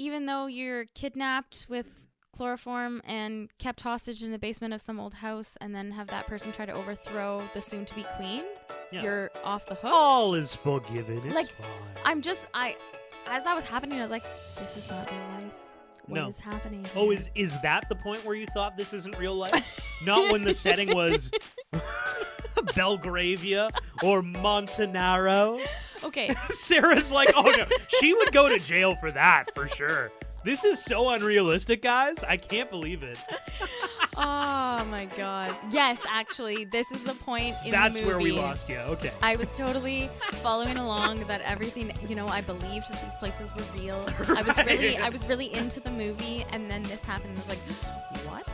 even though you're kidnapped with chloroform and kept hostage in the basement of some old house and then have that person try to overthrow the soon-to-be queen, yeah, you're off the hook. All is forgiven. It's like, fine. I'm just, as that was happening, I was like, this is not real life. What is happening here? Oh, is that the point where you thought this isn't real life? Not when the setting was Belgravia or Montenaro. Okay. Sarah's like, oh no, she would go to jail for that for sure. This is so unrealistic, guys. I can't believe it. Oh my god. Yes, actually, this is the point in the movie. That's where we lost you. Okay. I was totally following along that everything, you know, I believed that these places were real. Right. I was really into the movie, and then this happened. I was like, what?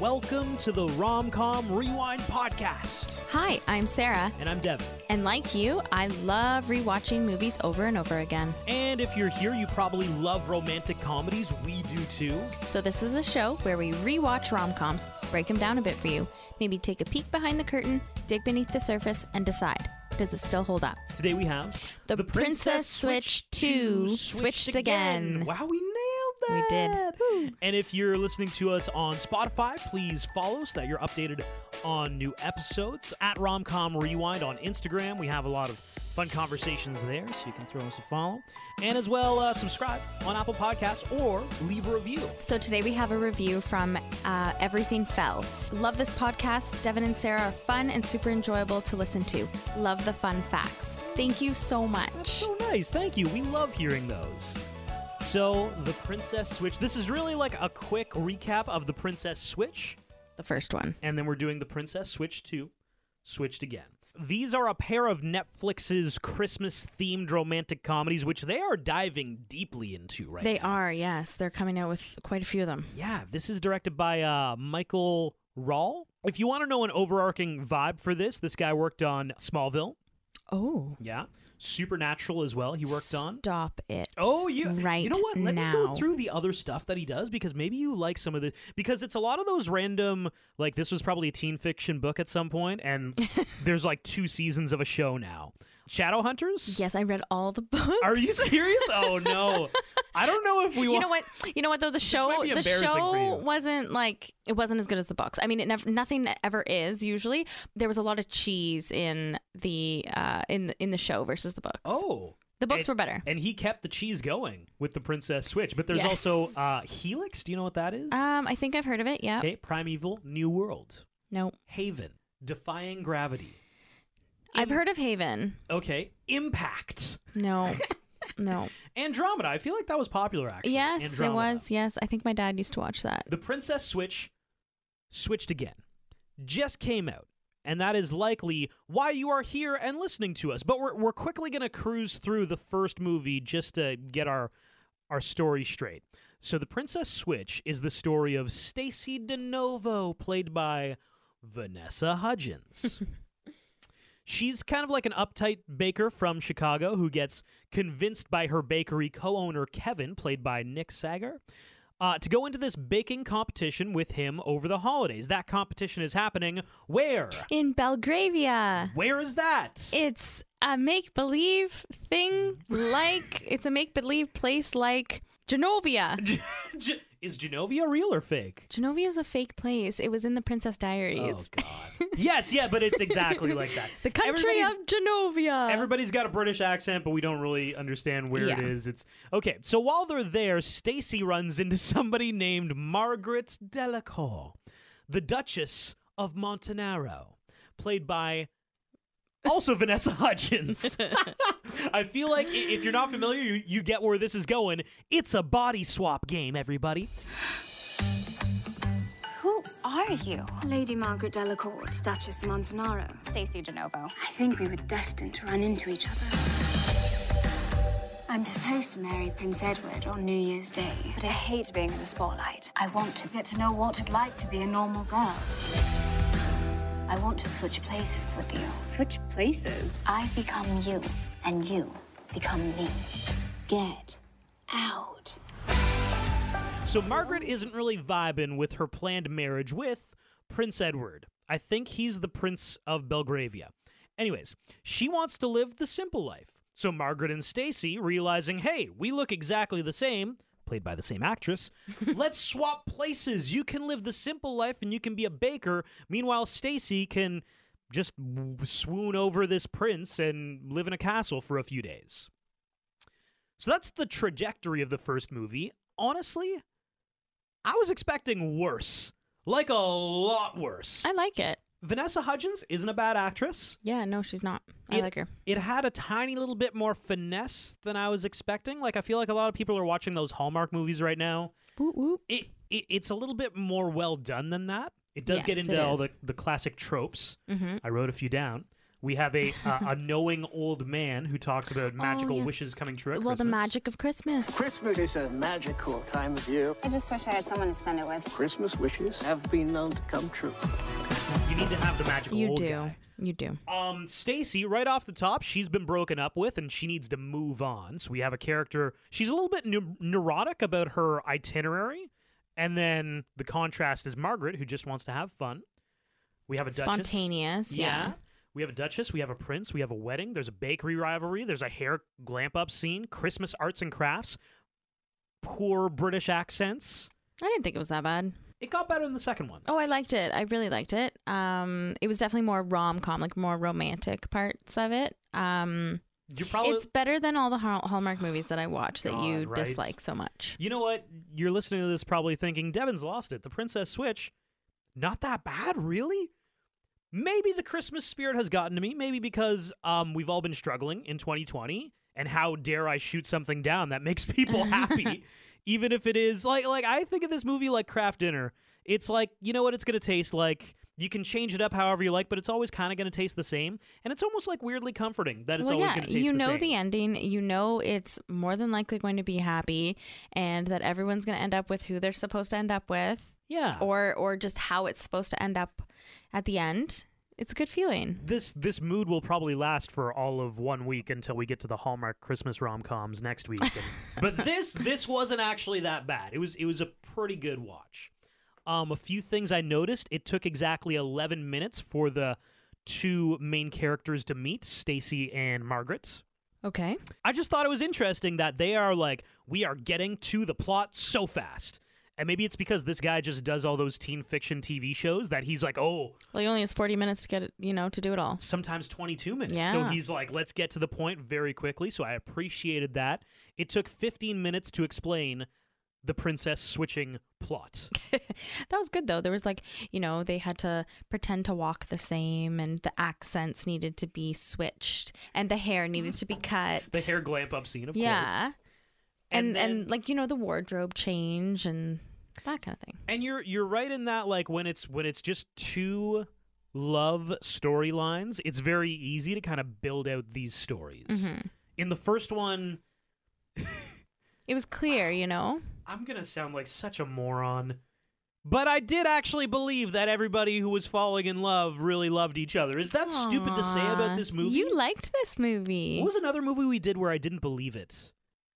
Welcome to the Romcom Rewind podcast. Hi, I'm Sarah. And I'm Devin. And like you, I love rewatching movies over and over again. And if you're here, you probably love romantic comedies. We do too. So this is a show where we rewatch rom-coms, break them down a bit for you, maybe take a peek behind the curtain, dig beneath the surface, and decide, does it still hold up? Today we have The Princess Switch 2: Switched Again. Wow, we nailed that. We did. And if you're listening to us on Spotify, please follow so that you're updated on new episodes. At Romcom Rewind on Instagram, we have a lot of fun conversations there, so you can throw us a follow. And as well, subscribe on Apple Podcasts or leave a review. So today we have a review from Everything Fell. Love this podcast. Devin and Sarah are fun and super enjoyable to listen to. Love the fun facts. Thank you so much. That's so nice. Thank you. We love hearing those. So, The Princess Switch. This is really like a quick recap of The Princess Switch. The first one. And then we're doing The Princess Switch 2, Switched Again. These are a pair of Netflix's Christmas-themed romantic comedies, which they are diving deeply into right now. They are, yes. They're coming out with quite a few of them. Yeah, this is directed by Michael Rohl. If you want to know an overarching vibe for this, this guy worked on Smallville. Oh. Yeah. Supernatural as well, he worked on. Stop it. Oh, you know what? Let me go through the other stuff that he does, because maybe you like some of this. Because it's a lot of those random, like, this was probably a teen fiction book at some point, and there's like 2 seasons of a show now. Shadowhunters? Yes, I read all the books. Are you serious? Oh, no. I don't know if we want... You know what, though? The show wasn't like... It wasn't as good as the books. I mean, nothing ever is, usually. There was a lot of cheese in the in the show versus the books. Oh. The books were better. And he kept the cheese going with The Princess Switch. But there's also Helix. Do you know what that is? I think I've heard of it, yeah. Okay, Primeval, New World. No. Nope. Haven, Defying Gravity. I've heard of Haven. Okay. Impact. No. No. Andromeda. I feel like that was popular, actually. Yes, Andromeda. It was. Yes. I think my dad used to watch that. The Princess Switch Switched Again just came out, and that is likely why you are here and listening to us. But we're quickly going to cruise through the first movie just to get our story straight. So The Princess Switch is the story of Stacy DeNovo, played by Vanessa Hudgens. She's kind of like an uptight baker from Chicago who gets convinced by her bakery co-owner, Kevin, played by Nick Sager, to go into this baking competition with him over the holidays. That competition is happening where? In Belgravia. Where is that? It's a make-believe thing like... It's a make-believe place like Genovia. Is Genovia real or fake? Genovia is a fake place. It was in the Princess Diaries. Oh, God. Yes, yeah, but it's exactly like that. The country of Genovia. Everybody's got a British accent, but we don't really understand where it is. It's okay, so while they're there, Stacy runs into somebody named Margaret Delacourt, the Duchess of Montenaro, played by... also Vanessa Hudgens. I feel like if you're not familiar, you get where this is going. It's a body swap game, everybody. Who are you? Lady Margaret Delacourt, Duchess of Montenaro. Stacy DeNovo. I think we were destined to run into each other. I'm supposed to marry Prince Edward on New Year's Day, but I hate being in the spotlight. I want to get to know what it's like to be a normal girl. I want to switch places with you. Switch places? I become you, and you become me. Get out. So Margaret isn't really vibing with her planned marriage with Prince Edward. I think he's the Prince of Belgravia. Anyways, she wants to live the simple life. So Margaret and Stacy, realizing, hey, we look exactly the same, played by the same actress, let's swap places. You can live the simple life and you can be a baker. Meanwhile, Stacy can just swoon over this prince and live in a castle for a few days. So that's the trajectory of the first movie. Honestly, I was expecting worse. Like, a lot worse. I like it. Vanessa Hudgens isn't a bad actress. Yeah, no, she's not. I like her. It had a tiny little bit more finesse than I was expecting. Like, I feel like a lot of people are watching those Hallmark movies right now. Whoop, whoop. It's a little bit more well done than that. It does get into all the classic tropes. Mm-hmm. I wrote a few down. We have a knowing old man who talks about magical wishes coming true at Christmas. Well, the magic of Christmas. Christmas is a magical time of year. I just wish I had someone to spend it with. Christmas wishes have been known to come true. You need to have the magical old guy. You do. Stacy, right off the top, she's been broken up with and she needs to move on. So we have a character, she's a little bit neurotic about her itinerary. And then the contrast is Margaret, who just wants to have fun. We have a duchess. Spontaneous, yeah. We have a duchess, we have a prince, we have a wedding, there's a bakery rivalry, there's a hair glamp-up scene, Christmas arts and crafts, poor British accents. I didn't think it was that bad. It got better in the second one. Oh, I liked it. I really liked it. It was definitely more rom-com, like more romantic parts of it. It's better than all the Hallmark movies that I watch that you dislike so much. You know what? You're listening to this probably thinking, Devin's lost it. The Princess Switch, not that bad, really? Maybe the Christmas spirit has gotten to me, maybe because we've all been struggling in 2020, and how dare I shoot something down that makes people happy, even if it is, like I think of this movie like Kraft Dinner. It's like, you know what it's going to taste like, you can change it up however you like, but it's always kind of going to taste the same, and it's almost like weirdly comforting that it's always going to taste the same. The ending, you know it's more than likely going to be happy, and that everyone's going to end up with who they're supposed to end up with. Yeah. Or just how it's supposed to end up at the end. It's a good feeling. This mood will probably last for all of 1 week until we get to the Hallmark Christmas rom-coms next week. But this wasn't actually that bad. It was a pretty good watch. A few things I noticed. It took exactly 11 minutes for the two main characters to meet, Stacy and Margaret. Okay. I just thought it was interesting that they are like, we are getting to the plot so fast. And maybe it's because this guy just does all those teen fiction TV shows that he's like, oh. Well, he only has 40 minutes to get it, to do it all. Sometimes 22 minutes. Yeah. So he's like, let's get to the point very quickly. So I appreciated that. It took 15 minutes to explain the princess switching plot. That was good, though. There was they had to pretend to walk the same, and the accents needed to be switched, and the hair needed to be cut. The hair glamp up scene, of course. Yeah. And the wardrobe change and that kind of thing. And you're right in that, like, when it's just two love storylines, it's very easy to kind of build out these stories. Mm-hmm. In the first one, it was clear, I'm gonna sound like such a moron, but I did actually believe that everybody who was falling in love really loved each other. Is that stupid to say about this movie? You liked this movie. What was another movie we did where I didn't believe it?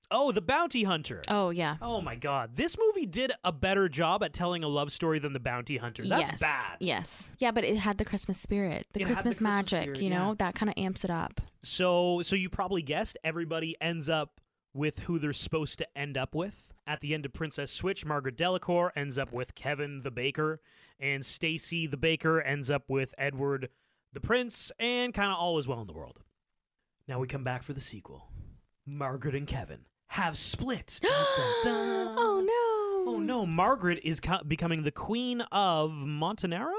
Oh, The Bounty Hunter. Oh, yeah. Oh, my God. This movie did a better job at telling a love story than The Bounty Hunter. That's bad. Yes. Yeah, but it had the Christmas spirit, the Christmas magic, spirit, that kind of amps it up. So you probably guessed everybody ends up with who they're supposed to end up with. At the end of Princess Switch, Margaret Delacourt ends up with Kevin the baker, and Stacy the baker ends up with Edward the prince, and kind of all is well in the world. Now we come back for the sequel. Margaret and Kevin have split. Dun, dun, dun. Oh, no. Oh, no. Margaret is becoming the queen of Montenaro?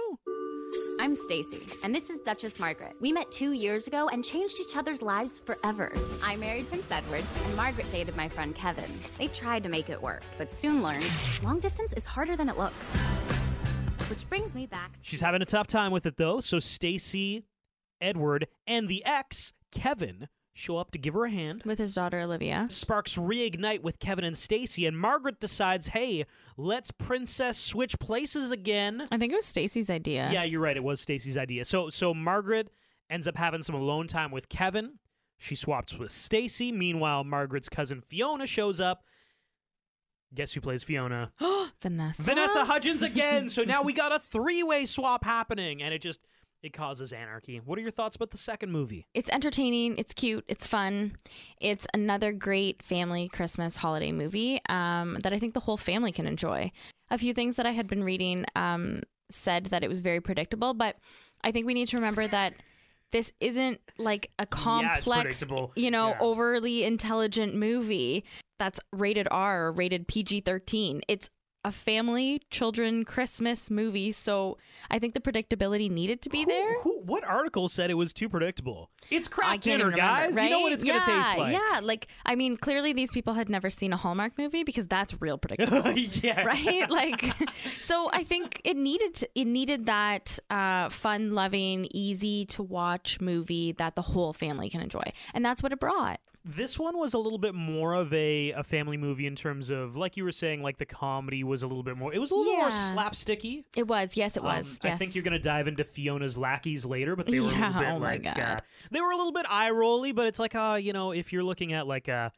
I'm Stacy, and this is Duchess Margaret. We met 2 years ago and changed each other's lives forever. I married Prince Edward, and Margaret dated my friend Kevin. They tried to make it work, but soon learned long distance is harder than it looks. Which brings me back. She's having a tough time with it, though, so Stacy, Edward, and the ex, Kevin, show up to give her a hand. With his daughter, Olivia. Sparks reignite with Kevin and Stacy, and Margaret decides, hey, let's princess switch places again. I think it was Stacy's idea. Yeah, you're right. It was Stacy's idea. So Margaret ends up having some alone time with Kevin. She swaps with Stacy. Meanwhile, Margaret's cousin Fiona shows up. Guess who plays Fiona? Vanessa. Vanessa Hudgens again. So now we got a three-way swap happening, and it just... It causes anarchy. What are your thoughts about the second movie? It's entertaining. It's cute. It's fun. It's another great family Christmas holiday movie that I think the whole family can enjoy. A few things that I had been reading said that it was very predictable, but I think we need to remember that this isn't like a complex, overly intelligent movie that's rated R or rated PG-13. It's a family children Christmas movie, so I think the predictability needed to be there. What article said it was too predictable? It's Kraft Dinner, guys. Right? You know what it's going to taste like. Yeah, clearly these people had never seen a Hallmark movie because that's real predictable. Yeah. Right? So I think it needed that fun, loving, easy to watch movie that the whole family can enjoy. And that's what it brought. This one was a little bit more of a family movie in terms of, like you were saying, like the comedy was a little bit more... It was a little more slapsticky. It was. Yes, it was. Yes. I think you're going to dive into Fiona's lackeys later, but they were a little bit they were a little bit eye-rolly, but it's like, if you're looking at like a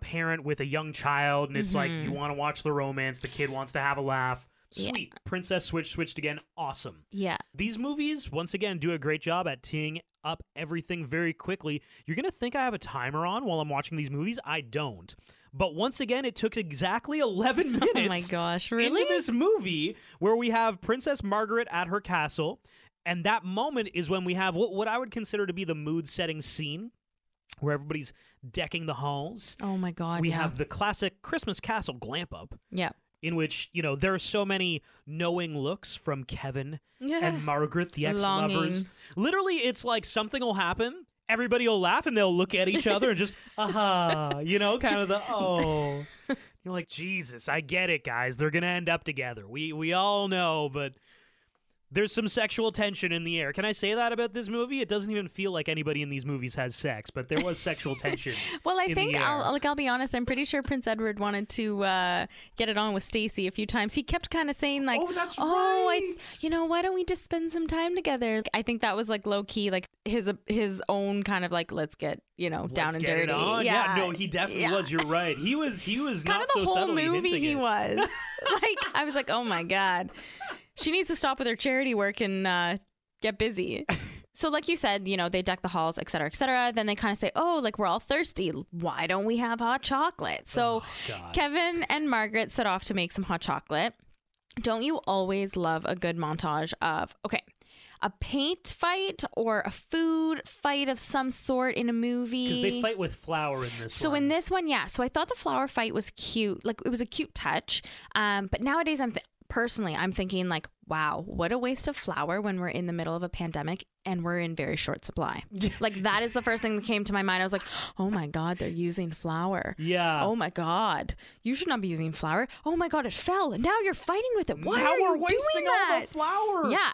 parent with a young child and it's like you want to watch the romance, the kid wants to have a laugh. Sweet. Yeah. Princess Switched Again. Awesome. Yeah. These movies, once again, do a great job at teeing up everything very quickly. You're going to think I have a timer on while I'm watching these movies. I don't. But once again, it took exactly 11 minutes. Oh my gosh, really? Into this movie where we have Princess Margaret at her castle. And that moment is when we have what I would consider to be the mood-setting scene, where everybody's decking the halls. Oh my God, We have the classic Christmas castle glamp up. Yeah. In which, there are so many knowing looks from Kevin and Margaret, the ex-lovers. Literally, it's like something will happen, everybody will laugh, and they'll look at each other and just, aha, kind of the, oh. You're like, Jesus, I get it, guys. They're going to end up together. We all know, but there's some sexual tension in the air. Can I say that about this movie? It doesn't even feel like anybody in these movies has sex, but there was sexual tension. Well, I think I'll be honest. I'm pretty sure Prince Edward wanted to get it on with Stacy a few times. He kept kind of saying like, "Oh, that's right. Why don't we just spend some time together?" I think that was like low key, like his own kind of like, "Let's get down and dirty." No, he definitely was. You're right. He was kind of the whole movie. He was like, I was like, oh my God. She needs to stop with her charity work and get busy. So like you said, they deck the halls, et cetera, et cetera. Then they kind of say, oh, like we're all thirsty. Why don't we have hot chocolate? So Kevin and Margaret set off to make some hot chocolate. Don't you always love a good montage of, a paint fight or a food fight of some sort in a movie? Because they fight with flour in this one. So in this one, yeah. So I thought the flour fight was cute. Like it was a cute touch. But nowadays personally, I'm thinking like, wow, what a waste of flour when we're in the middle of a pandemic and we're in very short supply. Like that is the first thing that came to my mind. I was like, oh my God, they're using flour. Yeah. Oh my God. You should not be using flour. Oh my God, it fell. And now you're fighting with it. Why are you wasting all the flour? Yeah.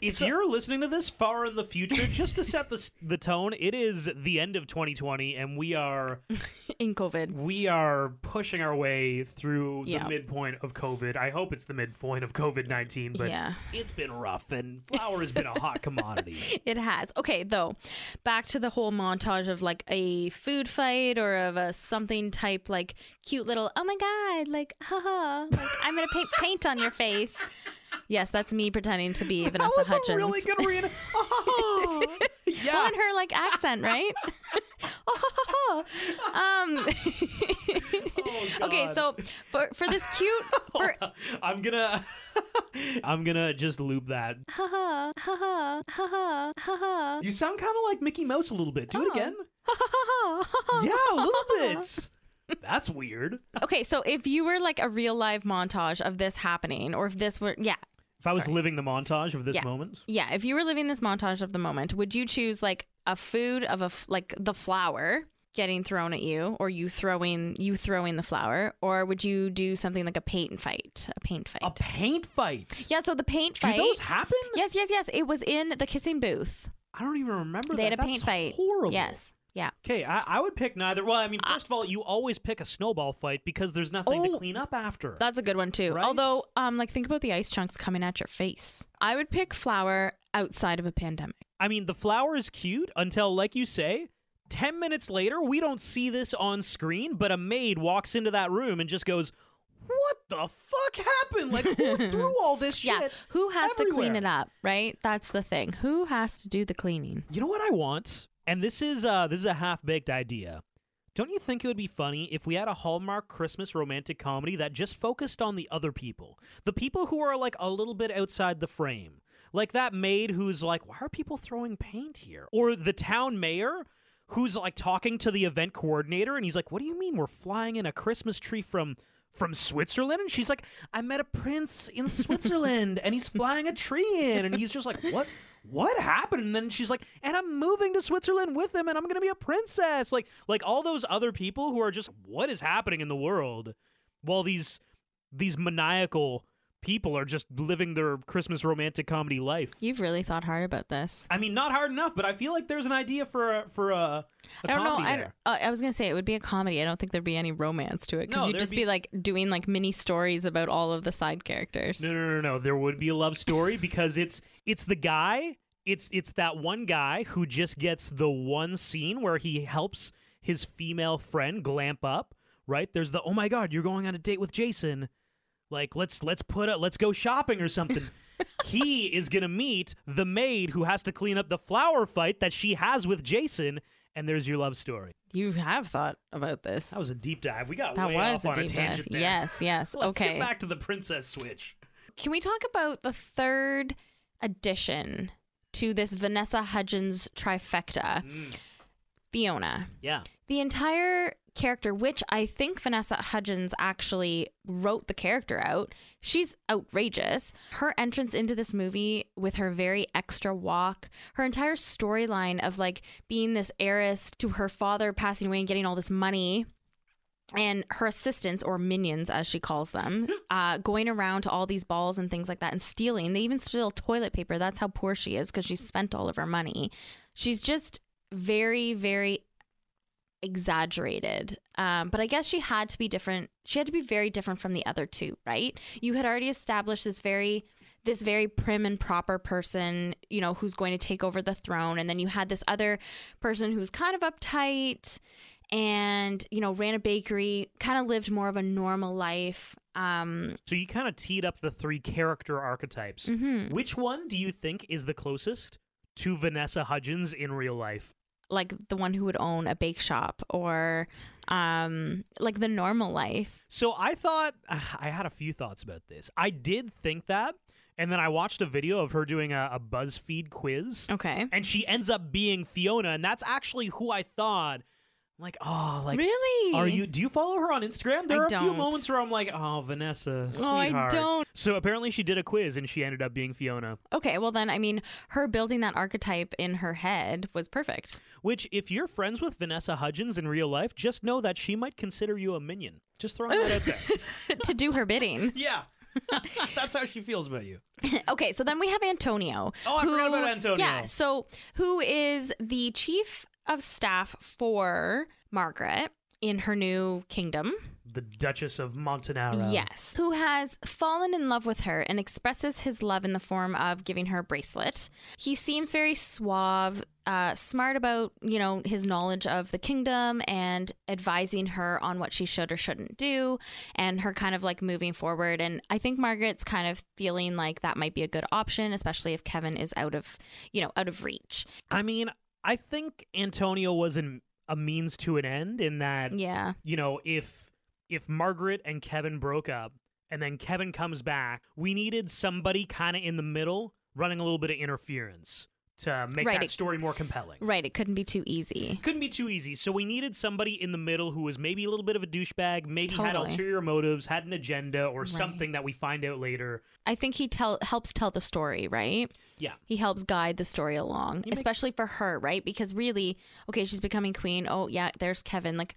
If you're listening to this far in the future, just to set the tone, it is the end of 2020 and we are... in COVID. We are pushing our way through the midpoint of COVID. I hope it's the midpoint of COVID-19, but it's been rough and flour has been a hot commodity. It has. Okay, though, back to the whole montage of like a food fight or of a something type like cute little, oh my God, like, haha, like I'm going to paint on your face. Yes, that's me pretending to be Vanessa Hudgens. That was a really good read. Oh, yeah. Well, in her like accent, right? Okay, so for this cute, I'm gonna just loop that. You sound kind of like Mickey Mouse a little bit. Do it again. Yeah, a little bit. That's weird. Okay, so if you were like a real live montage of this happening, or if this were, I was living the montage of this moment. Yeah, if you were living this montage of the moment, would you choose like a food of like the flour getting thrown at you, or you throwing the flour, or would you do something like a paint fight? Yeah, so the paint fight. Do those happen? Yes. It was in the kissing booth. I don't even remember. They had a paint fight. Horrible. Yes. Yeah. Okay, I would pick neither. Well, I mean, first of all, you always pick a snowball fight because there's nothing to clean up after. That's a good one too. Right? Although, think about the ice chunks coming at your face. I would pick flour outside of a pandemic. I mean, the flour is cute until, like you say, 10 minutes later, we don't see this on screen, but a maid walks into that room and just goes, "What the fuck fuck happened? Like, who threw all this shit? Yeah. Who has to clean it up, right? That's the thing. Who has to do the cleaning? You know what I want? And this is a half-baked idea. Don't you think it would be funny if we had a Hallmark Christmas romantic comedy that just focused on the other people? The people who are, like, a little bit outside the frame. Like that maid who's like, why are people throwing paint here? Or the town mayor who's, like, talking to the event coordinator, and he's like, what do you mean we're flying in a Christmas tree from Switzerland? And she's like, I met a prince in Switzerland, and he's flying a tree in. And he's just like, what happened? And then she's like, and I'm moving to Switzerland with him, and I'm going to be a princess. Like all those other people who are just, what is happening in the world? While these maniacal people are just living their Christmas romantic comedy life. You've really thought hard about this. I mean, not hard enough, but I feel like there's an idea for a I don't know. I was gonna say it would be a comedy. I don't think there'd be any romance to it, because you'd just be like doing like mini stories about all of the side characters. No. There would be a love story, because it's the guy. It's that one guy who just gets the one scene where he helps his female friend glamp up. Right? There's the, oh my god, you're going on a date with Jason. Like, let's go shopping or something. He is going to meet the maid who has to clean up the flower fight that she has with Jason. And there's your love story. You have thought about this. That was a deep dive. We got way off on a tangent there. Yes. Okay. Let's get back to the Princess Switch. Can we talk about the third addition to this Vanessa Hudgens trifecta? Mm. Fiona. Yeah. The entire character, which I think Vanessa Hudgens actually wrote the character out. She's outrageous. Her entrance into this movie with her very extra walk, her entire storyline of like being this heiress to her father passing away and getting all this money, and her assistants, or minions as she calls them, going around to all these balls and things like that and stealing. They even steal toilet paper. That's how poor she is, because she spent all of her money. She's just very, very exaggerated, but I guess she had to be different. She had to be very different from the other two, right? You had already established this very prim and proper person, you know, who's going to take over the throne, and then you had this other person who's kind of uptight and, you know, ran a bakery, kind of lived more of a normal life. So you kind of teed up the three character archetypes. Mm-hmm. Which one do you think is the closest to Vanessa Hudgens in real life? Like the one who would own a bake shop, or like the normal life. So I thought, I had a few thoughts about this. I did think that. And then I watched a video of her doing a BuzzFeed quiz. Okay. And she ends up being Fiona. And that's actually who I thought. I'm like, oh, like, really? Do you follow her on Instagram? There I are don't. A few moments where I'm like, oh, Vanessa, sweetheart. Oh, I don't. So apparently she did a quiz and she ended up being Fiona. Okay, well then, I mean, her building that archetype in her head was perfect. Which, if you're friends with Vanessa Hudgens in real life, just know that she might consider you a minion. Just throwing that out there. To do her bidding. Yeah. That's how she feels about you. Okay, so then we have Antonio. Oh, I forgot about Antonio. Yeah, so who is the chief of staff for Margaret in her new kingdom, the Duchess of Montenaro. Yes, who has fallen in love with her and expresses his love in the form of giving her a bracelet. He seems very suave, smart about, you know, his knowledge of the kingdom and advising her on what she should or shouldn't do, and her kind of like moving forward. And I think Margaret's kind of feeling like that might be a good option, especially if Kevin is out of reach. I mean, I think Antonio was a means to an end in that, yeah, you know, if Margaret and Kevin broke up and then Kevin comes back, we needed somebody kind of in the middle running a little bit of interference to make that story more compelling. Right. It couldn't be too easy. So we needed somebody in the middle who was maybe a little bit of a douchebag, maybe had ulterior motives, had an agenda or something that we find out later. I think he helps tell the story, right? Yeah. He helps guide the story along, especially for her, right? Because really, okay, she's becoming queen. Oh, yeah, there's Kevin. Like,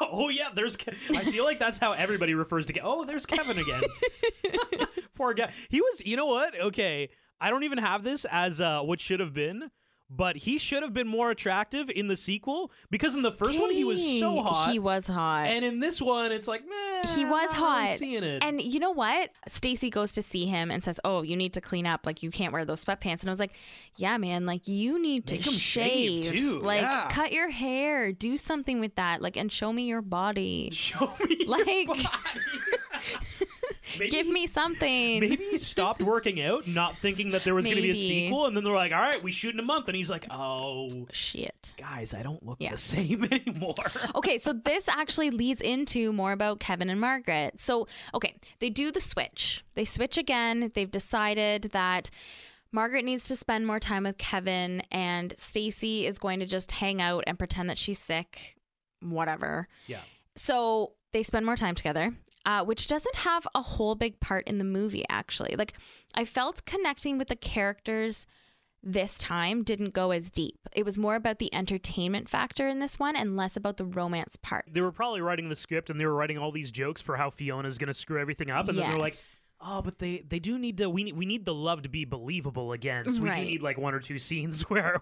oh, yeah, there's Kevin. I feel like that's how everybody refers to Kevin. Oh, there's Kevin again. Poor guy. He was, you know what? Okay, I don't even have this as what should have been, but he should have been more attractive in the sequel, because in the first one, he was so hot. He was hot. And in this one, it's like, meh. He was hot. Really seeing it. And you know what? Stacy goes to see him and says, oh, you need to clean up. Like, you can't wear those sweatpants. And I was like, yeah, man, like, you need to shave too. Like, cut your hair. Do something with that. Like, and show me your body. Show me your body. Maybe, give me something. Maybe he stopped working out, not thinking that there was going to be a sequel, and then they're like, all right, we shoot in a month. And he's like, oh, shit. Guys, I don't look the same anymore. Okay, so this actually leads into more about Kevin and Margaret. So, okay, they do the switch. They switch again. They've decided that Margaret needs to spend more time with Kevin, and Stacy is going to just hang out and pretend that she's sick, whatever. Yeah. So they spend more time together, which doesn't have a whole big part in the movie, actually. Like, I felt connecting with the characters this time didn't go as deep. It was more about the entertainment factor in this one and less about the romance part. They were probably writing the script, and they were writing all these jokes for how Fiona's going to screw everything up, and then they're like, oh, but they do need to, we need the love to be believable again. So we do need like one or two scenes where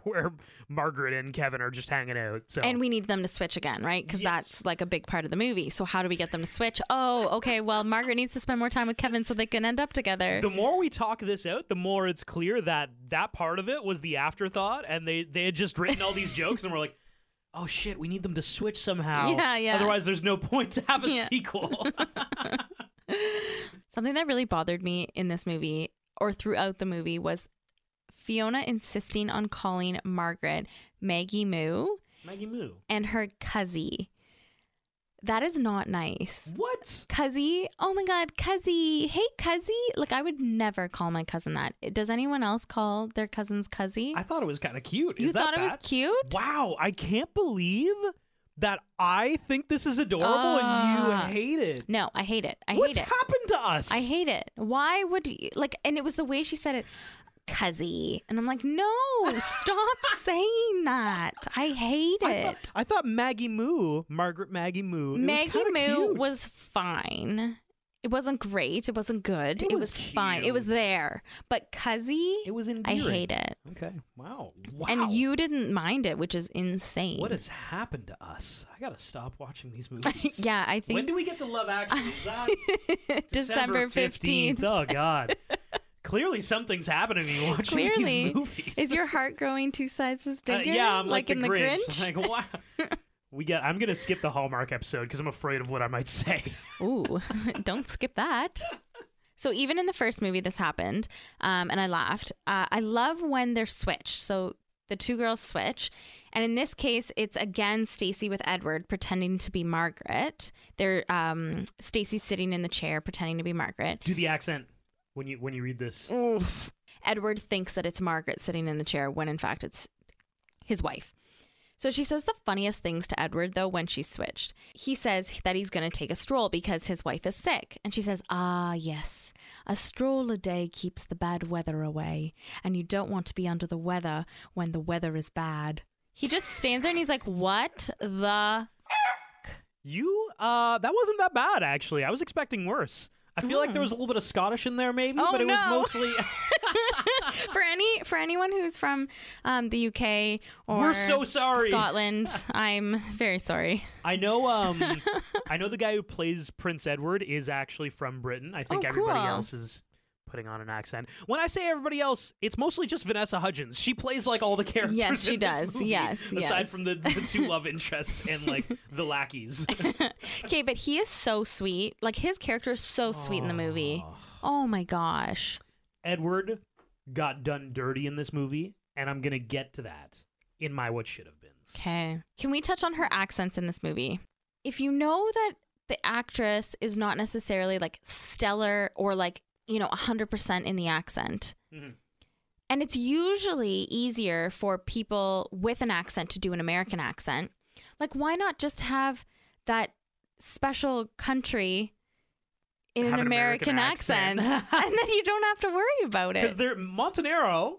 Margaret and Kevin are just hanging out. So. And we need them to switch again, right? Because that's like a big part of the movie. So how do we get them to switch? Oh, okay, well, Margaret needs to spend more time with Kevin so they can end up together. The more we talk this out, the more it's clear that that part of it was the afterthought. And they had just written all these jokes and we're like, oh shit, we need them to switch somehow. Yeah, yeah. Otherwise there's no point to have a sequel. Something that really bothered me in this movie or throughout the movie was Fiona insisting on calling Margaret Maggie Moo. Maggie Moo. And her cuzzy. That is not nice. What? Cuzzy? Oh my God, cuzzy. Hey, cuzzy. Like, I would never call my cousin that. Does anyone else call their cousins cuzzy? I thought it was kind of cute. You thought it was cute? Wow, I can't believe that I think this is adorable and you hate it. No, I hate it. What's happened to us? I hate it. Why would you, like, and it was the way she said it, cuzzy. And I'm like, no, stop saying that. I hate it. I thought Maggie Moo, Margaret Maggie Moo. Maggie Moo was fine. It wasn't great. It wasn't good. It was fine. It was there. But cuzzy, it was endearing. I hate it. Okay. Wow. And you didn't mind it, which is insane. What has happened to us? I got to stop watching these movies. Yeah, I think. When do we get to Love Actually? December 15th. Oh, God. Clearly something's happening when you watch these movies. Is your heart growing two sizes bigger? Yeah, I'm like in the Grinch? I'm like, wow. I'm going to skip the Hallmark episode because I'm afraid of what I might say. Ooh, don't skip that. So even in the first movie, this happened, and I laughed. I love when they're switched. So the two girls switch. And in this case, it's again Stacy with Edward pretending to be Margaret. They're Stacy's sitting in the chair pretending to be Margaret. Do the accent when you read this. Oof. Edward thinks that it's Margaret sitting in the chair when, in fact, it's his wife. So she says the funniest things to Edward, though, when she switched. He says that he's going to take a stroll because his wife is sick. And she says, ah, yes, a stroll a day keeps the bad weather away. And you don't want to be under the weather when the weather is bad. He just stands there and he's like, what the fuck? That wasn't that bad, actually. I was expecting worse. I feel like there was a little bit of Scottish in there, maybe, but it was mostly for anyone who's from the UK or we're so sorry Scotland. I'm very sorry. I know. I know the guy who plays Prince Edward is actually from Britain. I think everybody else is putting on an accent. When I say everybody else, it's mostly just Vanessa Hudgens. She plays like all the characters. Yes, she does. Movie, yes, aside from the two love interests and like the lackeys. Okay, but he is so sweet. Like his character is so sweet in the movie. Oh my gosh. Edward got done dirty in this movie, and I'm gonna get to that in my what should have been. Okay. Can we touch on her accents in this movie? If you know that the actress is not necessarily like stellar or like 100% in the accent. Mm-hmm. And it's usually easier for people with an accent to do an American accent. Like, why not just have that special country in an American accent? And then you don't have to worry about it. Because Montenaro,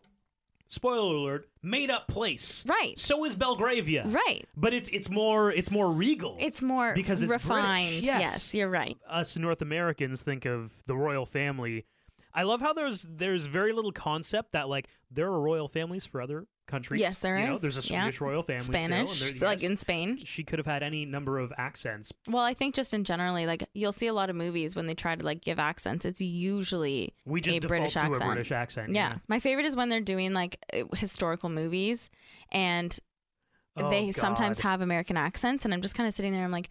spoiler alert, made up place. Right. So is Belgravia. Right. But it's more regal. It's more because it's refined. British. Yes, you're right. Us North Americans think of the royal family. I love how there's very little concept that like there are royal families for other countries. Yes, there is. There's a Swedish royal family. Spanish, still, so like in Spain. She could have had any number of accents. Well, I think just in generally, like you'll see a lot of movies when they try to like give accents. It's usually a British accent. Yeah. My favorite is when they're doing like historical movies and they sometimes have American accents, and I'm just kind of sitting there. I'm like,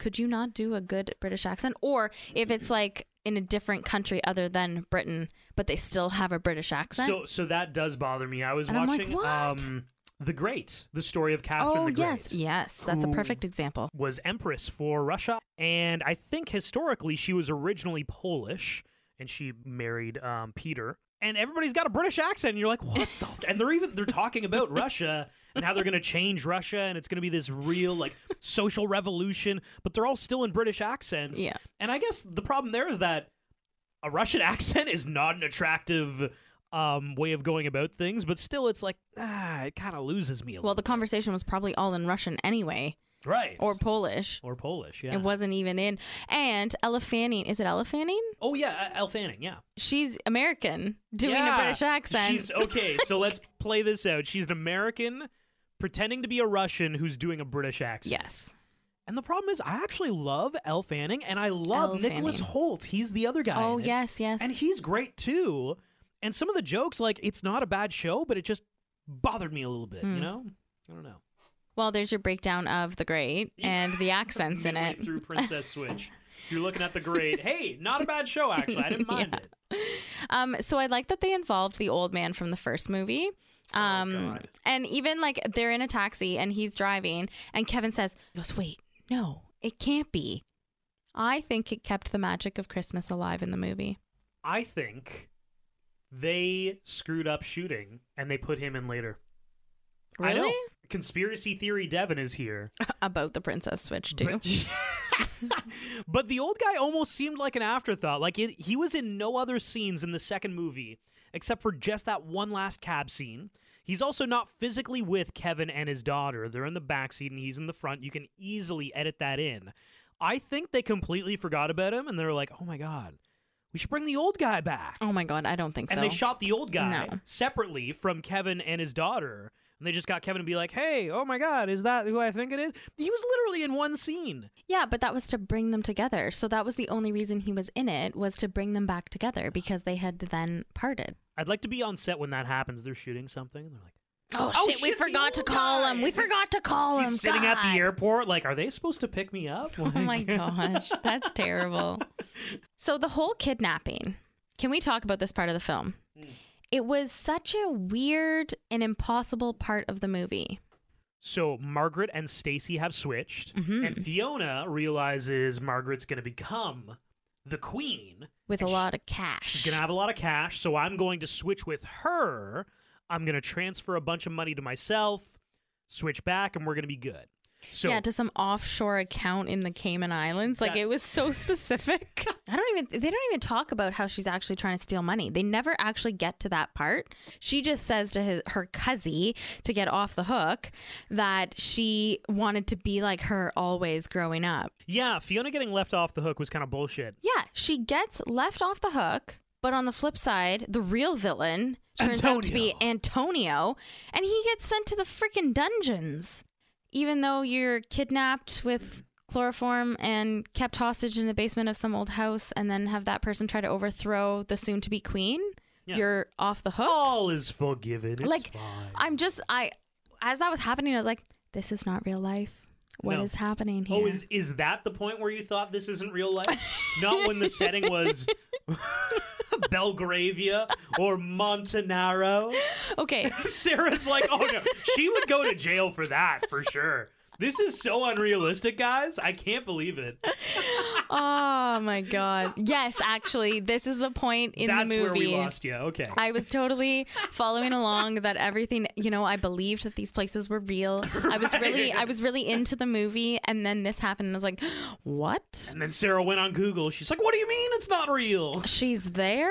could you not do a good British accent? Or if it's like in a different country other than Britain, but they still have a British accent. So that does bother me. I was watching like, The Great, the story of Catherine the Great. Oh, yes. That's a perfect example. Was Empress for Russia. And I think historically she was originally Polish and she married Peter. And everybody's got a British accent, and you're like, what the? And they're talking about Russia and how they're going to change Russia, and it's going to be this real like social revolution. But they're all still in British accents. Yeah. And I guess the problem there is that a Russian accent is not an attractive way of going about things. But still, it's like it kind of loses me a little. Well, the conversation was probably all in Russian anyway. Right. Or Polish, yeah. It wasn't even in. And Ella Fanning. Is it Ella Fanning? Oh, yeah, Ella Fanning, yeah. She's American, doing a British accent. Okay, so let's play this out. She's an American pretending to be a Russian who's doing a British accent. Yes. And the problem is I actually love Ella Fanning, and I love Nicholas Holt. He's the other guy. Oh, yes. And he's great, too. And some of the jokes, like, it's not a bad show, but it just bothered me a little bit, you know? I don't know. Well, there's your breakdown of The Great and the accents in it. Through Princess Switch. You're looking at The Great. Hey, not a bad show, actually. I didn't mind it. So I like that they involved the old man from the first movie. And even like they're in a taxi and he's driving and Kevin says, wait, no, it can't be. I think it kept the magic of Christmas alive in the movie. I think they screwed up shooting and they put him in later. Really? I know. Conspiracy theory Devin is here. About the Princess Switch, too. But the old guy almost seemed like an afterthought. Like, he was in no other scenes in the second movie, except for just that one last cab scene. He's also not physically with Kevin and his daughter. They're in the backseat and he's in the front. You can easily edit that in. I think they completely forgot about him, and they were like, oh my god, we should bring the old guy back. Oh my god, I don't think so. And they shot the old guy separately from Kevin and his daughter. And they just got Kevin to be like, hey, oh my god, is that who I think it is? He was literally in one scene. Yeah, but that was to bring them together. So that was the only reason he was in it, was to bring them back together because they had then parted. I'd like to be on set when that happens. They're shooting something and they're like, oh shit, we forgot to call him. We forgot to call him. He's sitting at the airport like, are they supposed to pick me up? Like... Oh my gosh, that's terrible. So the whole kidnapping. Can we talk about this part of the film? It was such a weird and impossible part of the movie. So Margaret and Stacy have switched, and Fiona realizes Margaret's going to become the queen. With a lot of cash. She's going to have a lot of cash, so I'm going to switch with her. I'm going to transfer a bunch of money to myself, switch back, and we're going to be good. So, yeah, to some offshore account in the Cayman Islands. Like, it was so specific. They don't even talk about how she's actually trying to steal money. They never actually get to that part. She just says to her cuzzy, to get off the hook, that she wanted to be like her always growing up. Yeah, Fiona getting left off the hook was kind of bullshit. Yeah, she gets left off the hook. But on the flip side, the real villain turns out to be Antonio. And he gets sent to the freaking dungeons. Even though you're kidnapped with chloroform and kept hostage in the basement of some old house and then have that person try to overthrow the soon-to-be queen, you're off the hook. All is forgiven. It's fine. As that was happening, I was like, this is not real life. What is happening here? Oh, is that the point where you thought this isn't real life? Not when the setting was Belgravia or Montenaro. Okay. Sarah's like, oh no, she would go to jail for that for sure. This is so unrealistic, guys. I can't believe it. Oh, my God. Yes, actually, this is the point in the movie. That's where we lost you. Okay. I was totally following along that everything, I believed that these places were real. Right. I was really into the movie, and then this happened, and I was like, what? And then Sarah went on Google. She's like, what do you mean it's not real? She's there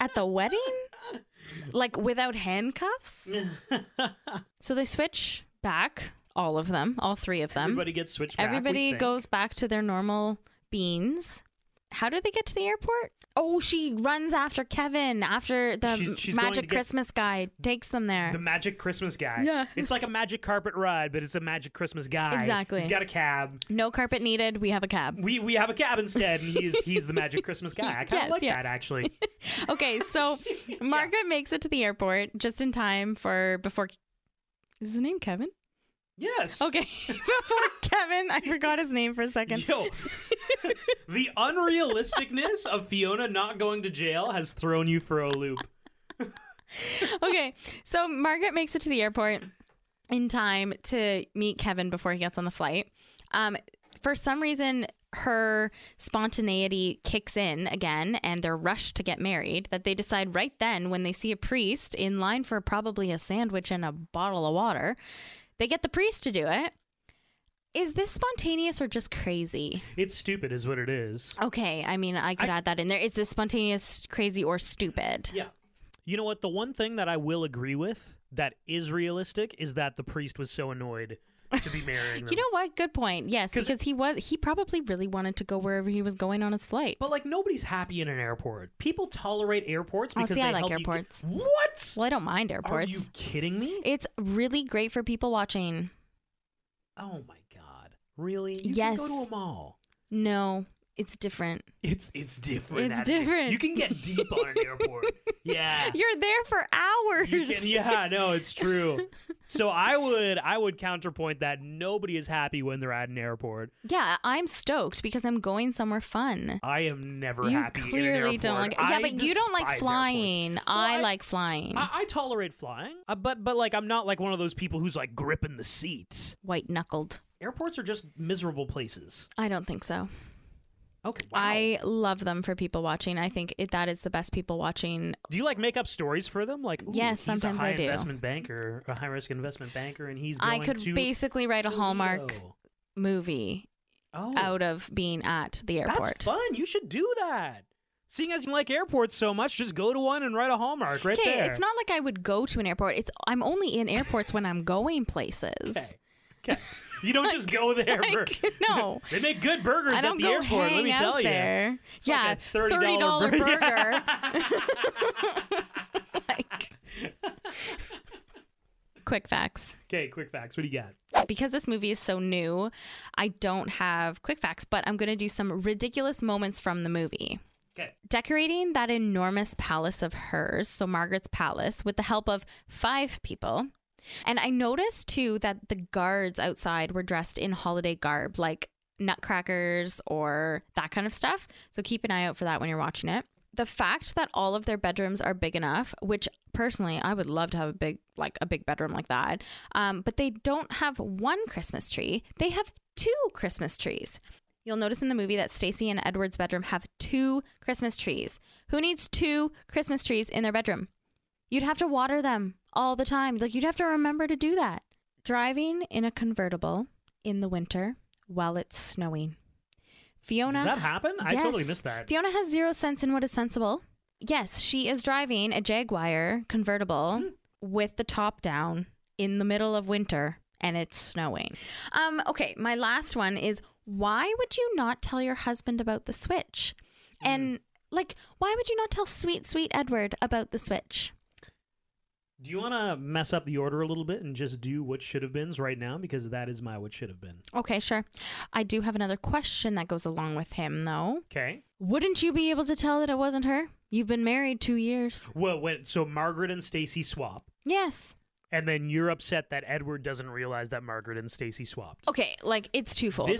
at the wedding? Like, without handcuffs? So they switch back. All of them, all three of them. Everybody gets switched back. Everybody goes back to their normal beans. How do they get to the airport? Oh, she runs after Kevin, after the magic Christmas guy takes them there. The magic Christmas guy. Yeah. It's like a magic carpet ride, but it's a magic Christmas guy. Exactly. He's got a cab. No carpet needed. We have a cab. We have a cab instead. And he's the magic Christmas guy. I kind of that, actually. Okay, so Margaret makes it to the airport just in time for before... Is his name Kevin? Yes. Okay. Before Kevin, I forgot his name for a second. Yo, the unrealisticness of Fiona not going to jail has thrown you for a loop. Okay, so Margaret makes it to the airport in time to meet Kevin before he gets on the flight. For some reason, her spontaneity kicks in again, and they're rushed to get married, that they decide right then when they see a priest in line for probably a sandwich and a bottle of water... They get the priest to do it. Is this spontaneous or just crazy? It's stupid is what it is. Okay. I mean, I could add that in there. Is this spontaneous, crazy, or stupid? Yeah. You know what? The one thing that I will agree with that is realistic is that the priest was so annoyed to be marrying them. You know what? Good point. Yes, because he probably really wanted to go wherever he was going on his flight. But, like, nobody's happy in an airport. People tolerate airports because they help airports. You what? Well, I don't mind airports. Are you kidding me? It's really great for people watching. Oh, my God. Really? You yes. can go to a mall. No. It's different. It's different. It's different. You can get deep on an airport. Yeah. You're there for hours. Yeah, no, it's true. So I would counterpoint that nobody is happy when they're at an airport. Yeah, I'm stoked because I'm going somewhere fun. I am never happy in an airport. You clearly don't like it. Yeah, but you don't like flying. Well, I like flying. I tolerate flying, but like I'm not like one of those people who's like gripping the seat. White-knuckled. Airports are just miserable places. I don't think so. Okay, wow. I love them for people watching. I think that is the best people watching. Do you like make up stories for them? Like, yes, sometimes I do. A high risk investment banker, and he's. I could basically write a Hallmark movie out of being at the airport. That's fun. You should do that. Seeing as you like airports so much, just go to one and write a Hallmark right there. Okay, it's not like I would go to an airport. I'm only in airports when I'm going places. Okay. You don't just go there. No. They make good burgers at the airport, let me tell you. Yeah, like $30 burger. Quick facts. Okay, quick facts. What do you got? Because this movie is so new, I don't have quick facts, but I'm going to do some ridiculous moments from the movie. Okay. Decorating that enormous palace of hers, so Margaret's palace, with the help of 5 people. And I noticed, too, that the guards outside were dressed in holiday garb, like nutcrackers or that kind of stuff. So keep an eye out for that when you're watching it. The fact that all of their bedrooms are big enough, which personally, I would love to have a big bedroom like that. But they don't have one Christmas tree. They have 2 Christmas trees. You'll notice in the movie that Stacy and Edward's bedroom have 2 Christmas trees. Who needs 2 Christmas trees in their bedroom? You'd have to water them all the time. Like, you'd have to remember to do that. Driving in a convertible in the winter while it's snowing. Fiona. Does that happen? Yes, I totally missed that. Fiona has 0 sense in what is sensible. Yes, she is driving a Jaguar convertible with the top down in the middle of winter and it's snowing. Okay, my last one is, why would you not tell your husband about the Switch? And, like, why would you not tell sweet, sweet Edward about the Switch? Do you want to mess up the order a little bit and just do what should have beens right now? Because that is my what should have been. Okay, sure. I do have another question that goes along with him, though. Okay. Wouldn't you be able to tell that it wasn't her? You've been married 2 years. Well, so Margaret and Stacy swap. Yes. And then you're upset that Edward doesn't realize that Margaret and Stacy swapped. Okay, like, it's twofold.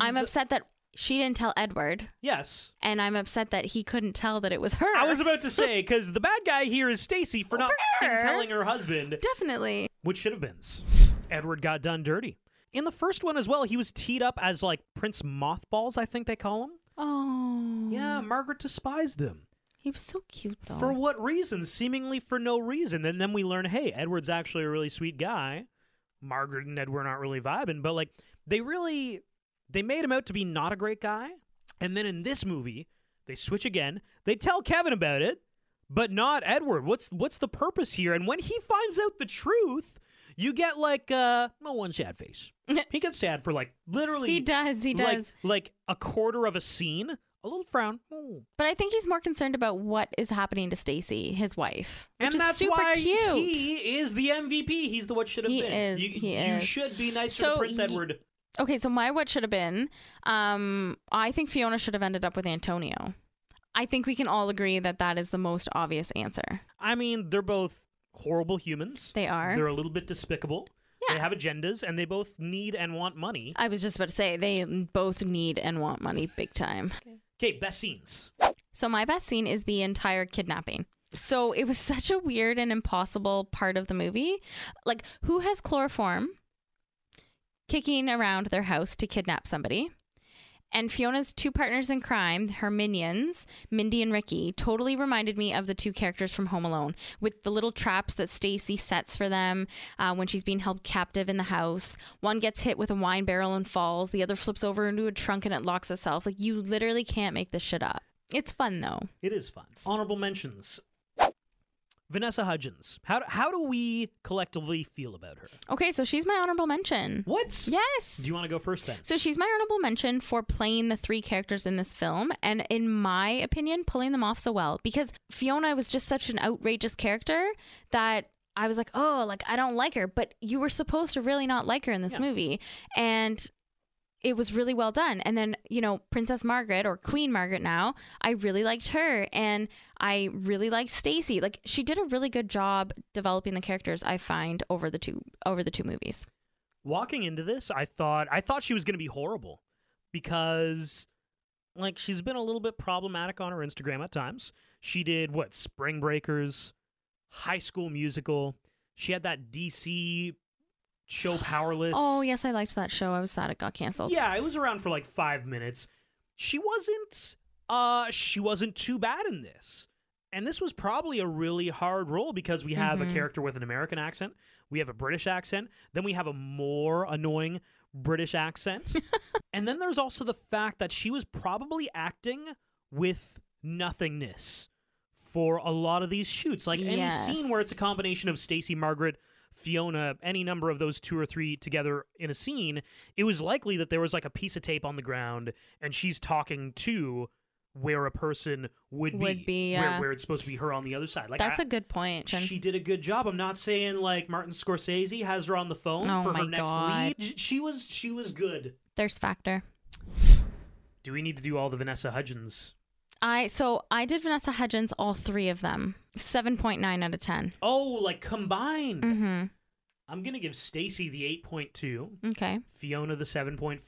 I'm upset that... she didn't tell Edward. Yes. And I'm upset that he couldn't tell that it was her. I was about to say, because the bad guy here is Stacy for not telling her husband. Definitely. Which should have been. Edward got done dirty. In the first one as well, he was teed up as like Prince Mothballs, I think they call him. Oh. Yeah, Margaret despised him. He was so cute, though. For what reason? Seemingly for no reason. And then we learn, hey, Edward's actually a really sweet guy. Margaret and Edward aren't really vibing, but like they made him out to be not a great guy, and then in this movie, they switch again. They tell Kevin about it, but not Edward. What's the purpose here? And when he finds out the truth, you get like one sad face. He gets sad for like literally. He does. Like a quarter of a scene, a little frown. Ooh. But I think he's more concerned about what is happening to Stacy, his wife, and that's super why cute. He is the MVP. He's the what should have been. He is. You should be nicer to Prince Edward. Okay, so my what should have been, I think Fiona should have ended up with Antonio. I think we can all agree that that is the most obvious answer. I mean, they're both horrible humans. They are. They're a little bit despicable. Yeah. They have agendas, and they both need and want money. I was just about to say, they both need and want money big time. Okay, best scenes. So my best scene is the entire kidnapping. So it was such a weird and impossible part of the movie. Like, who has chloroform kicking around their house to kidnap somebody? And Fiona's two partners in crime, her minions, Mindy and Ricky, totally reminded me of the two characters from Home Alone, with the little traps that Stacy sets for them when she's being held captive in the house. One gets hit with a wine barrel and falls. The other flips over into a trunk and it locks itself. Like, you literally can't make this shit up. It's fun, though. It is fun. Honorable mentions. Vanessa Hudgens. How do we collectively feel about her? Okay, so she's my honorable mention. What? Yes. Do you want to go first then? So she's my honorable mention for playing the three characters in this film, and in my opinion, pulling them off so well, because Fiona was just such an outrageous character that I was like, oh, like, I don't like her, but you were supposed to really not like her in this movie. And it was really well done. And then, you know, Princess Margaret, or Queen Margaret now, I really liked her, and I really liked Stacy. Like, she did a really good job developing the characters, I find, over the two movies. Walking into this, I thought she was going to be horrible, because, like, she's been a little bit problematic on her Instagram at times. She did Spring Breakers, High School Musical. She had that DC show Powerless. Oh, yes, I liked that show. I was sad it got canceled. Yeah, it was around for like 5 minutes. She wasn't too bad in this. And this was probably a really hard role, because we have a character with an American accent, we have a British accent, then we have a more annoying British accent. And then there's also the fact that she was probably acting with nothingness for a lot of these shoots. Like, any scene where it's a combination of Stacey, Margaret, Fiona, any number of those two or three together in a scene, it was likely that there was like a piece of tape on the ground and she's talking to where a person would be where it's supposed to be her on the other side. Like, that's a good point, Jen. She did a good job. I'm not saying like Martin Scorsese has her on the phone for her next lead. She was good. Thirst factor. Do we need to do all the Vanessa Hudgens? I did Vanessa Hudgens, all three of them. 7.9 out of 10. Oh, like combined. Mm-hmm. I'm going to give Stacy the 8.2. Okay. Fiona the 7.5.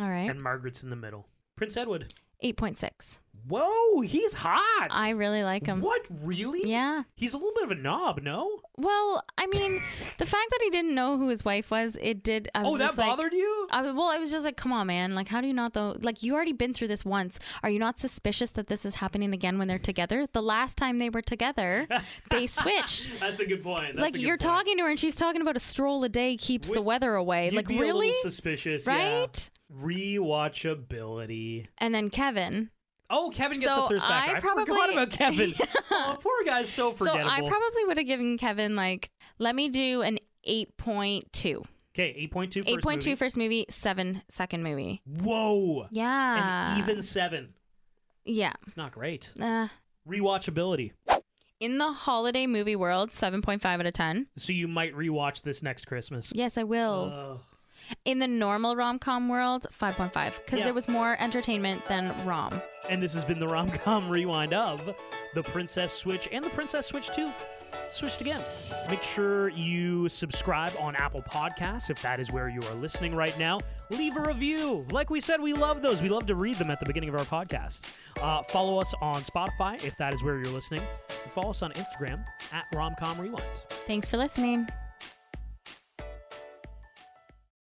All right. And Margaret's in the middle. Prince Edward. 8.6. Whoa, he's hot. I really like him. What, really? Yeah. He's a little bit of a knob, no? Well, I mean, the fact that he didn't know who his wife was, it did. Bothered you? I was just like, come on, man. Like, how do you not, though? Like, you already been through this once. Are you not suspicious that this is happening again when they're together? The last time they were together, they switched. That's a good point. Talking to her and she's talking about a stroll a day keeps the weather away. You'd like, be really? A little suspicious, right? Yeah. Rewatchability. And then Kevin. Oh, Kevin gets a thirst factor. I forgot about Kevin. Yeah. Oh, poor guy's so forgettable. So I probably would have given Kevin, like, let me do an 8.2. Okay, 8.2 first movie. 8.2 first movie, 7 second movie. Whoa. Yeah. An even 7. Yeah. It's not great. Rewatchability. In the holiday movie world, 7.5 out of 10. So you might rewatch this next Christmas. Yes, I will. In the normal rom-com world, 5.5, because there was more entertainment than rom. And this has been the Romcom Rewind of The Princess Switch and The Princess Switch 2, Switched Again. Make sure you subscribe on Apple Podcasts if that is where you are listening right now. Leave a review. Like we said, we love those. We love to read them at the beginning of our podcast. Follow us on Spotify if that is where you're listening. And follow us on Instagram at Romcom Rewind. Thanks for listening.